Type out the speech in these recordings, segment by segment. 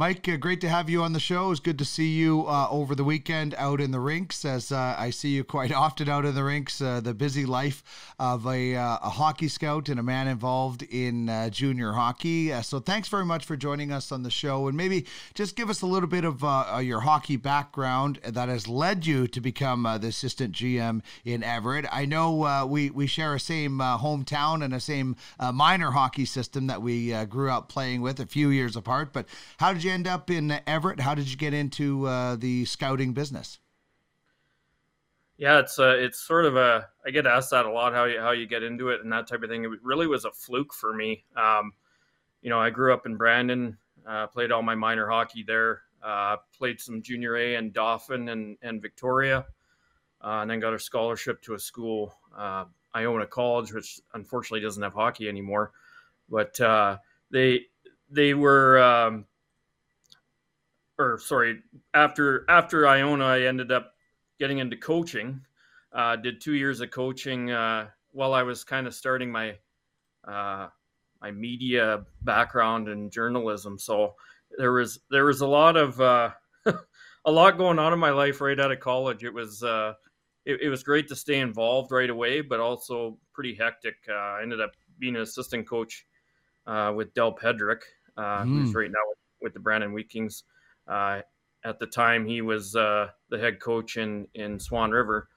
Mike, great to have you on the show. It was good to see you over the weekend out in the rinks, as I see you quite often out in the rinks. The busy life of a hockey scout and a man involved in junior hockey. So thanks very much for joining us on the show. And maybe just give us a little bit of your hockey background that has led you to become the assistant GM in Everett. I know we share a same hometown and a same minor hockey system that we grew up playing with, a few years apart. But how did you end up in Everett? How did you get into the scouting business? Yeah, it's sort of a, I get asked that a lot, how you get into it and that type of thing. It really was a fluke for me. You know, I grew up in Brandon, played all my minor hockey there, played some junior A in Dauphin and Victoria, and then got a scholarship to a school. I own a college, which unfortunately doesn't have hockey anymore, but they were, after Iona, I ended up getting into coaching, did 2 years of coaching while I was kind of starting my my media background in journalism. So there was a lot of a lot going on in my life right out of college. It was it was great to stay involved right away, but also pretty hectic. I ended up being an assistant coach with Del Pedrick, who's right now with the Brandon Wheat Kings. At the time, he was the head coach in Swan River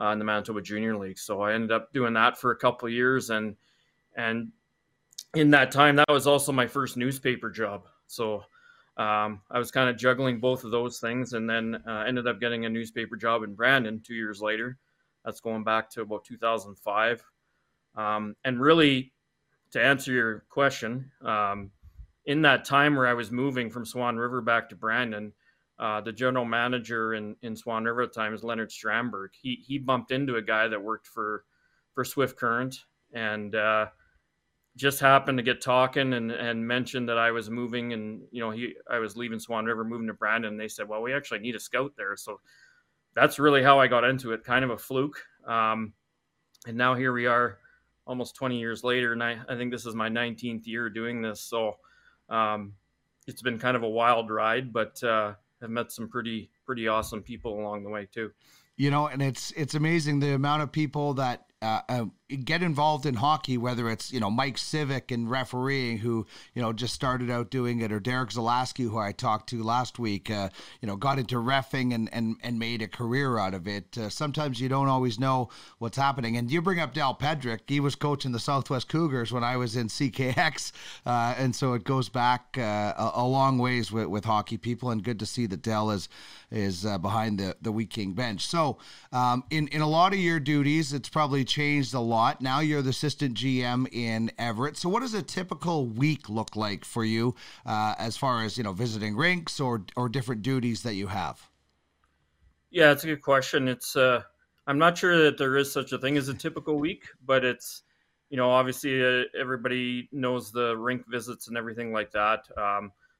in the Manitoba Junior League. So I ended up doing that for a couple of years, and in that time, that was also my first newspaper job. So I was kind of juggling both of those things, and then ended up getting a newspaper job in Brandon 2 years later. That's going back to about 2005. And really, to answer your question, in that time where I was moving from Swan River back to Brandon, the general manager in Swan River at the time was Leonard Strandberg. He bumped into a guy that worked for Swift Current, and just happened to get talking and mentioned that I was moving, and you know I was leaving Swan River, moving to Brandon. And they said, well, we actually need a scout there. So that's really how I got into it, kind of a fluke. And now here we are, almost 20 years later, and I think this is my 19th year doing this. So it's been kind of a wild ride, but I've met some pretty awesome people along the way too. You know, and it's amazing the amount of people that get involved in hockey, whether it's, you know, Mike Civic in refereeing, who, you know, just started out doing it, or Derek Zalasky, who I talked to last week, you know, got into reffing and made a career out of it. Sometimes you don't always know what's happening. And you bring up Del Pedrick. He was coaching the Southwest Cougars when I was in CKX. And so it goes back a long ways with hockey people, and good to see that Del is behind the Wheat King bench. So in a lot of your duties, it's probably changed a lot. Now you're the assistant GM in Everett. So what does a typical week look like for you as far as, you know, visiting rinks or different duties that you have? Yeah, that's a good question. It's I'm not sure that there is such a thing as a typical week, but it's, you know, obviously everybody knows the rink visits and everything like that.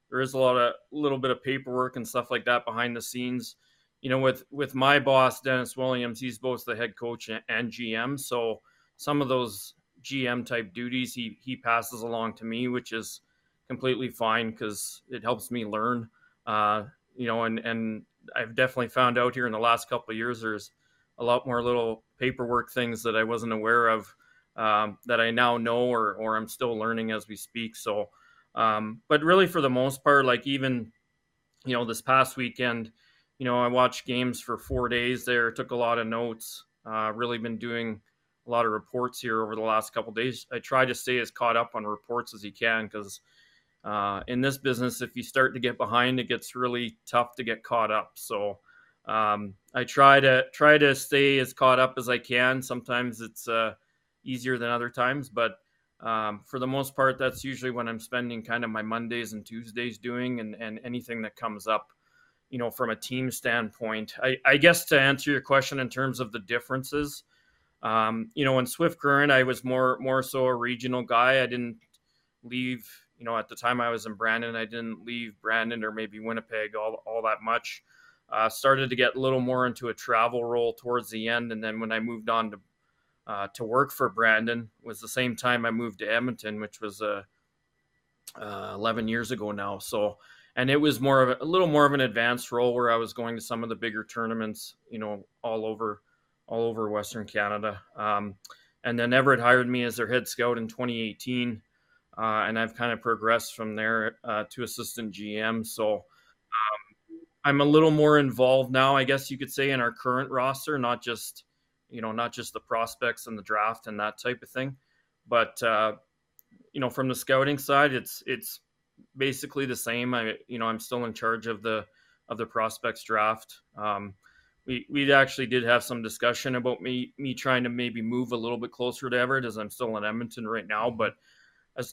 There is a little bit of paperwork and stuff like that behind the scenes. You know, with my boss, Dennis Williams, he's both the head coach and GM. So some of those GM type duties he passes along to me, which is completely fine because it helps me learn. You know, and I've definitely found out here in the last couple of years, there's a lot more little paperwork things that I wasn't aware of that I now know or I'm still learning as we speak. So, but really for the most part, like even, you know, this past weekend, you know, I watched games for 4 days there, took a lot of notes, really been doing a lot of reports here over the last couple of days. I try to stay as caught up on reports as you can because in this business, if you start to get behind, it gets really tough to get caught up. So I try to stay as caught up as I can. Sometimes it's easier than other times, but for the most part, that's usually when I'm spending kind of my Mondays and Tuesdays doing and anything that comes up. You know, from a team standpoint, I guess to answer your question in terms of the differences, you know, in Swift Current, I was more so a regional guy. I didn't leave, you know, at the time I was in Brandon, I didn't leave Brandon or maybe Winnipeg all that much. Started to get a little more into a travel role towards the end. And then when I moved on to work for Brandon was the same time I moved to Edmonton, which was 11 years ago now. So And it was more of a little more of an advanced role where I was going to some of the bigger tournaments, you know, all over Western Canada. And then Everett hired me as their head scout in 2018. And I've kind of progressed from there to assistant GM. So I'm a little more involved now, I guess you could say, in our current roster, not just the prospects and the draft and that type of thing. But, you know, from the scouting side, it's basically the same. I'm still in charge of the prospects draft. We actually did have some discussion about me trying to maybe move a little bit closer to Everett, as I'm still in Edmonton right now. But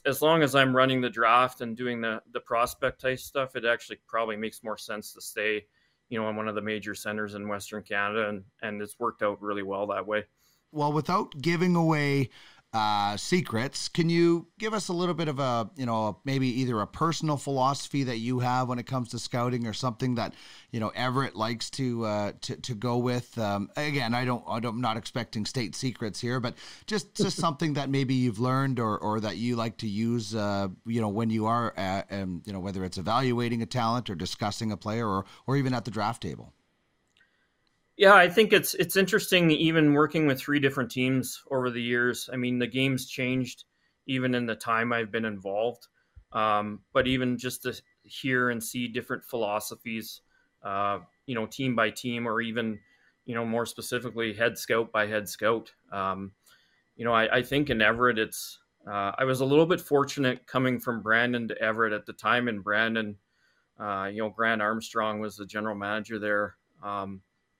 as long as I'm running the draft and doing the prospect type stuff, it actually probably makes more sense to stay, you know, in one of the major centers in Western Canada. And it's worked out really well that way. Well, without giving away secrets, can you give us a little bit of a, you know, maybe either a personal philosophy that you have when it comes to scouting, or something that, you know, Everett likes to go with? Again, I'm not expecting state secrets here, but just something that maybe you've learned or that you like to use, you know, when you are, you know, whether it's evaluating a talent or discussing a player or even at the draft table. Yeah, I think it's interesting, even working with three different teams over the years. I mean, the game's changed even in the time I've been involved. But even just to hear and see different philosophies, you know, team by team, or even, you know, more specifically, head scout by head scout. You know, I think in Everett, I was a little bit fortunate coming from Brandon to Everett at the time. And Brandon, you know, Grant Armstrong was the general manager there.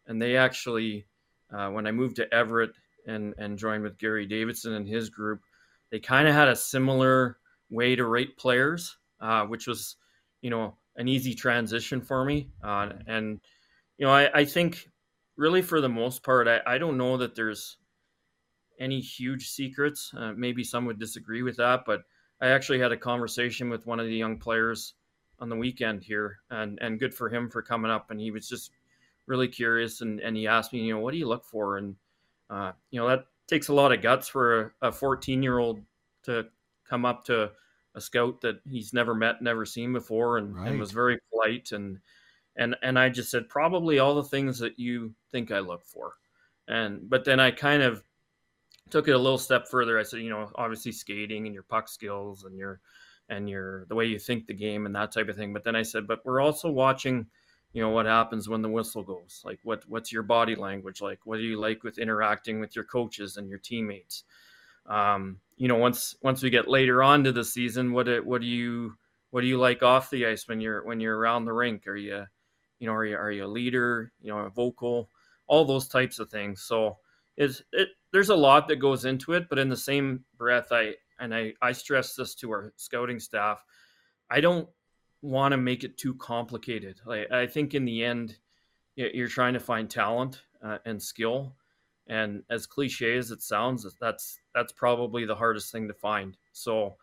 And they actually, when I moved to Everett and joined with Gary Davidson and his group, they kind of had a similar way to rate players, which was, you know, an easy transition for me. And, you know, I think really for the most part, I don't know that there's any huge secrets. Maybe some would disagree with that, but I actually had a conversation with one of the young players on the weekend here, and good for him for coming up. And he was just really curious. And he asked me, you know, what do you look for? And, you know, that takes a lot of guts for a 14-year-old to come up to a scout that he's never met, never seen before, and was very polite. And I just said, probably all the things that you think I look for. But then I kind of took it a little step further. I said, you know, obviously skating and your puck skills and your the way you think the game and that type of thing. But then I said, but we're also watching, you know, what happens when the whistle goes, like what's your body language like? What do you like with interacting with your coaches and your teammates? You know, once we get later on to the season, what do you like off the ice when you're around the rink? Are you a leader? You know, a vocal, all those types of things. So there's a lot that goes into it, but in the same breath, I stress this to our scouting staff. I don't want to make it too complicated. I think in the end, you're trying to find talent and skill, and as cliche as it sounds, that's probably the hardest thing to find. So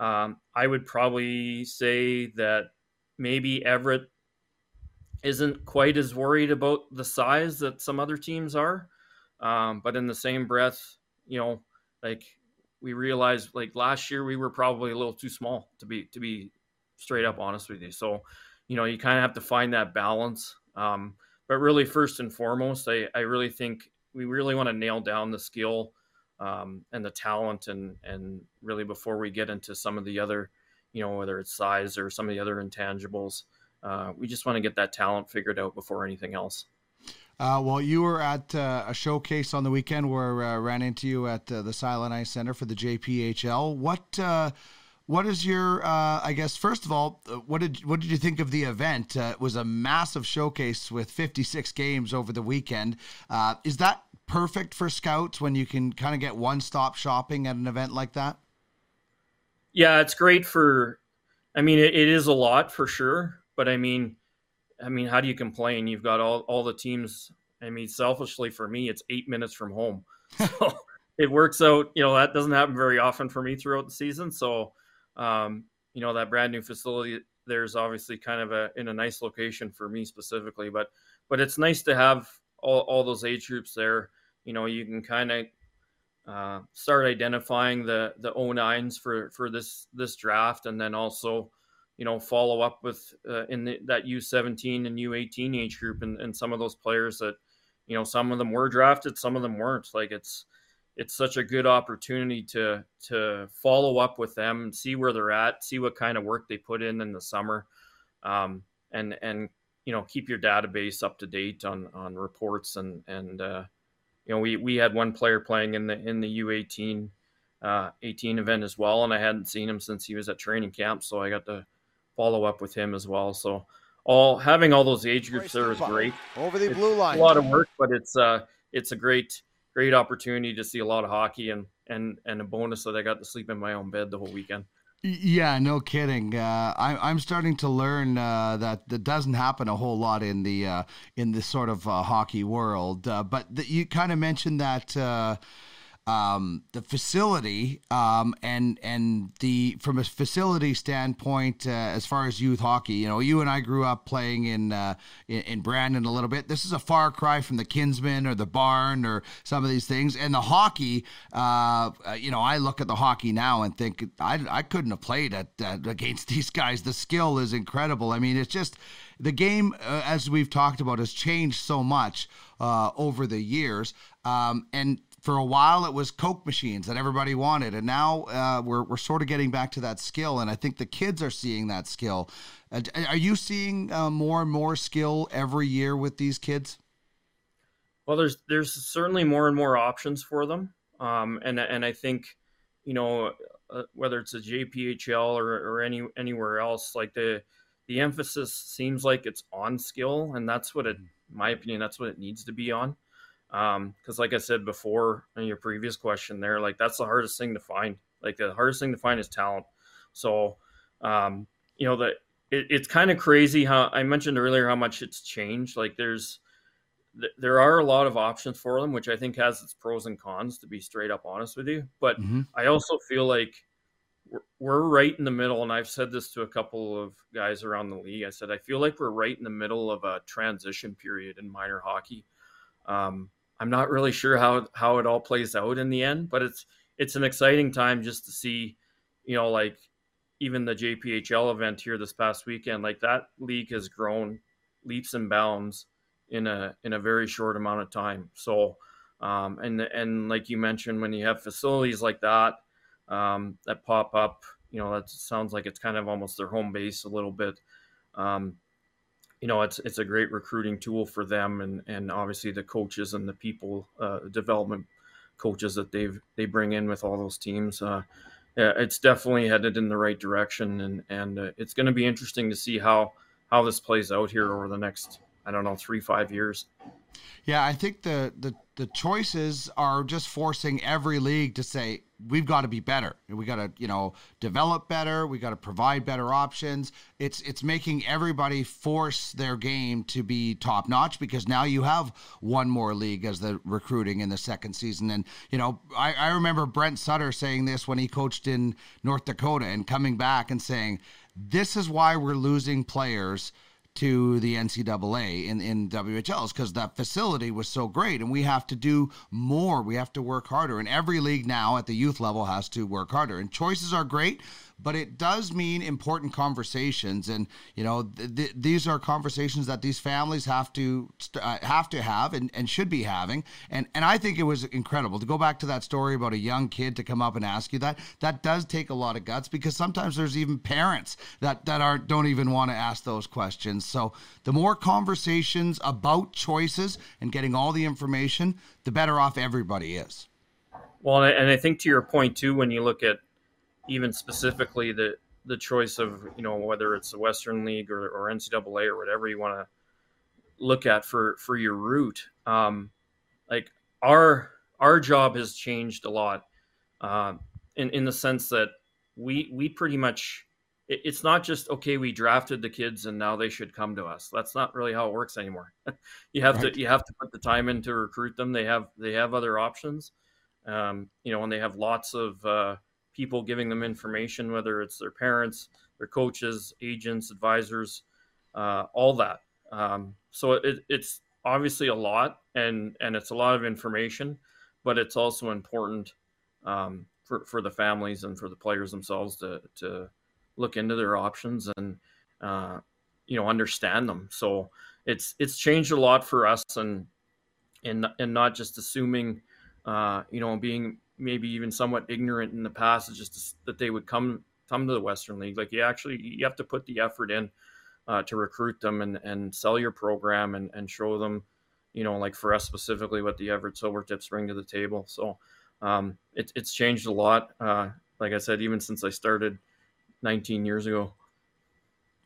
I would probably say that maybe Everett isn't quite as worried about the size that some other teams are, but in the same breath, you know, like we realized, like last year we were probably a little too small to be straight up honest with you. So, you know, you kind of have to find that balance. But really, first and foremost, I really think we really want to nail down the skill and the talent, and really before we get into some of the other, you know, whether it's size or some of the other intangibles, we just want to get that talent figured out before anything else. Well, you were at a showcase on the weekend where I ran into you at the Silent Ice Center for the JPHL. What is your, I guess, first of all, what did you think of the event? It was a massive showcase with 56 games over the weekend. Is that perfect for scouts when you can kind of get one-stop shopping at an event like that? Yeah, it's great for, I mean, it is a lot for sure, but I mean, how do you complain? You've got all the teams. I mean, selfishly for me, it's 8 minutes from home. So it works out, you know, that doesn't happen very often for me throughout the season. So, you know, that brand new facility there's obviously kind of in a nice location for me specifically, but it's nice to have all those age groups there. You know, you can kind of start identifying the 09s for this draft, and then also you know, follow up with in that U17 and U18 age group, and some of those players that, you know, some of them were drafted, some of them weren't. Like it's such a good opportunity to follow up with them and see where they're at, see what kind of work they put in the summer, and you know, keep your database up to date on reports and you know, we had one player playing in the U18 18 event as well, and I hadn't seen him since he was at training camp, so I got to follow up with him as well. So having all those age groups there is great. Over the blue line, a lot of work, but it's a great opportunity to see a lot of hockey, and a bonus that I got to sleep in my own bed the whole weekend. Yeah, no kidding. I'm starting to learn that doesn't happen a whole lot in the sort of hockey world. But you kind of mentioned that the facility and from a facility standpoint, as far as youth hockey, you know, you and I grew up playing in Brandon a little bit. This is a far cry from the Kinsman or the Barn or some of these things. And the hockey, you know, I look at the hockey now and think I couldn't have played against these guys. The skill is incredible. I mean, it's just the game, as we've talked about, has changed so much over the years. And for a while, it was Coke machines that everybody wanted, and now we're sort of getting back to that skill, and I think the kids are seeing that skill. Are you seeing more and more skill every year with these kids? Well, there's certainly more and more options for them, and I think, you know, whether it's a JPHL or anywhere else, like the emphasis seems like it's on skill, and that's what, in my opinion, that's what it needs to be on. Because like I said before in your previous question there, like that's the hardest thing to find. Like the hardest thing to find is talent. So, you know, it's kind of crazy how I mentioned earlier how much it's changed. Like there are a lot of options for them, which I think has its pros and cons, to be straight up honest with you. But I also feel like we're right in the middle. And I've said this to a couple of guys around the league. I said, I feel like we're right in the middle of a transition period in minor hockey. I'm not really sure how it all plays out in the end, but it's an exciting time just to see, you know, like even the JPHL event here this past weekend, like that league has grown leaps and bounds in a very short amount of time. So, and like you mentioned, when you have facilities like that, that pop up, you know, that sounds like it's kind of almost their home base a little bit. You know, it's a great recruiting tool for them, and obviously the coaches and the people, development coaches that they bring in with all those teams. Yeah, it's definitely headed in the right direction, and it's going to be interesting to see how this plays out here over the next, I don't know, 3-5 years. Yeah, I think the choices are just forcing every league to say, we've got to be better. We got to, you know, develop better. We got to provide better options. It's making everybody force their game to be top notch, because now you have one more league as the recruiting in the second season. And, you know, I remember Brent Sutter saying this when he coached in North Dakota and coming back and saying, this is why we're losing players to the NCAA in WHLs, because that facility was so great, and we have to do more. We have to work harder, and every league now at the youth level has to work harder, and choices are great, but it does mean important conversations. And, you know, these are conversations that these families have to have and should be having. And I think it was incredible to go back to that story about a young kid to come up and ask you that. That does take a lot of guts, because sometimes there's even parents that don't even want to ask those questions. So the more conversations about choices and getting all the information, the better off everybody is. Well, and I think to your point too, when you look at, even specifically the choice of, you know, whether it's the Western League or NCAA or whatever you want to look at for your route, like our job has changed a lot, in the sense that we pretty much, it's not just, okay, we drafted the kids and now they should come to us. That's not really how it works anymore. you have to put the time in to recruit them. They have other options, you know, and they have lots of people giving them information, whether it's their parents, their coaches, agents, advisors, all that. So it's obviously a lot, and it's a lot of information, but it's also important for the families and for the players themselves to look into their options and, understand them. So it's changed a lot for us, and not just assuming, being maybe even somewhat ignorant in the past, it's just that they would come to the Western League. Like you have to put the effort in to recruit them and sell your program and show them, like for us specifically, what the Everett Silvertips bring to the table. So it's changed a lot. Like I said, even since I started 19 years ago.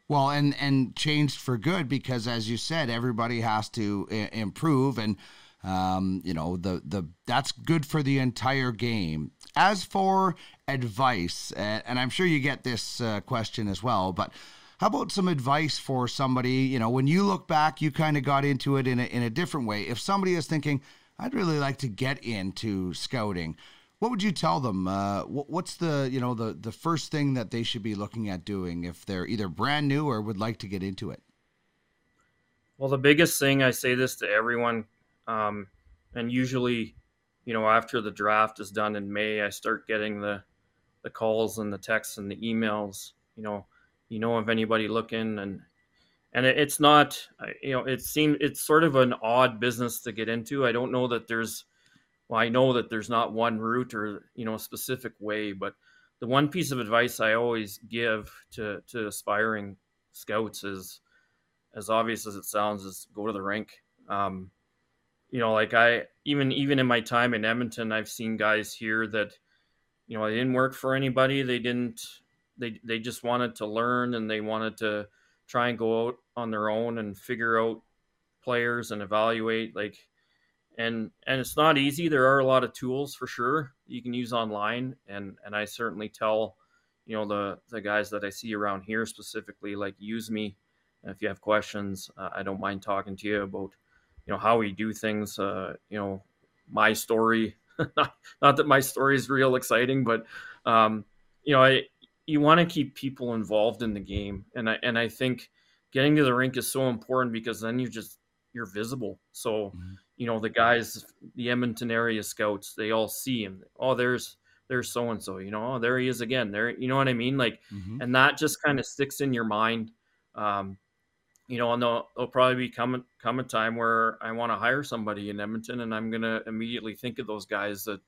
Well, and changed for good, because as you said, everybody has to improve, and that's good for the entire game. As for advice, and I'm sure you get this question as well, but how about some advice for somebody, when you look back, you kind of got into it in a different way. If somebody is thinking, I'd really like to get into scouting, what would you tell them? What's the first thing that they should be looking at doing if they're either brand new or would like to get into it? Well, the biggest thing, I say this to everyone, and usually, after the draft is done in May, I start getting the calls and the texts and the emails, of anybody looking, and it's not, it's sort of an odd business to get into. I don't know that there's, I know that there's not one route or, a specific way, but the one piece of advice I always give to aspiring scouts is, as obvious as it sounds, is go to the rink. Even in my time in Edmonton, I've seen guys here that, they didn't work for anybody. They just wanted to learn, and they wanted to try and go out on their own and figure out players and evaluate, and it's not easy. There are a lot of tools for sure you can use online. And I certainly tell, the guys that I see around here specifically, use me. And if you have questions, I don't mind talking to you about, how we do things, my story, not that my story is real exciting, but, you want to keep people involved in the game. And I think getting to the rink is so important, because then you're visible. So, mm-hmm. The guys, the Edmonton area scouts, they all see him. Oh, there's so-and-so, oh, there he is again there. You know what I mean? Mm-hmm. And that just kind of sticks in your mind. And there'll probably come a time where I want to hire somebody in Edmonton, and I'm going to immediately think of those guys that,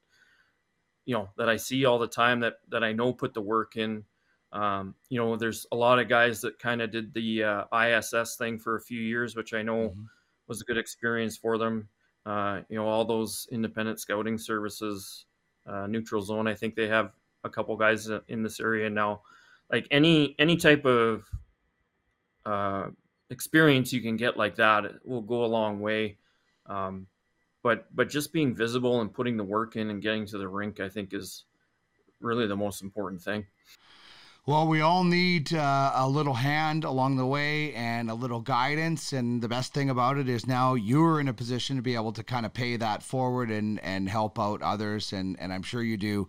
that I see all the time that I know put the work in. There's a lot of guys that kind of did the ISS thing for a few years, which I know mm-hmm. was a good experience for them. All those independent scouting services, Neutral Zone, I think they have a couple guys in this area now. Like any type of experience you can get like that, it will go a long way. But just being visible and putting the work in and getting to the rink, I think, is really the most important thing. Well, we all need a little hand along the way and a little guidance. And the best thing about it is now you're in a position to be able to kind of pay that forward and help out others. And I'm sure you do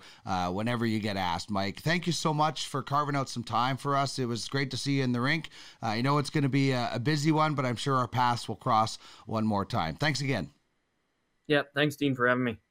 whenever you get asked. Mike, thank you so much for carving out some time for us. It was great to see you in the rink. I know it's going to be a busy one, but I'm sure our paths will cross one more time. Thanks again. Yeah, thanks, Dean, for having me.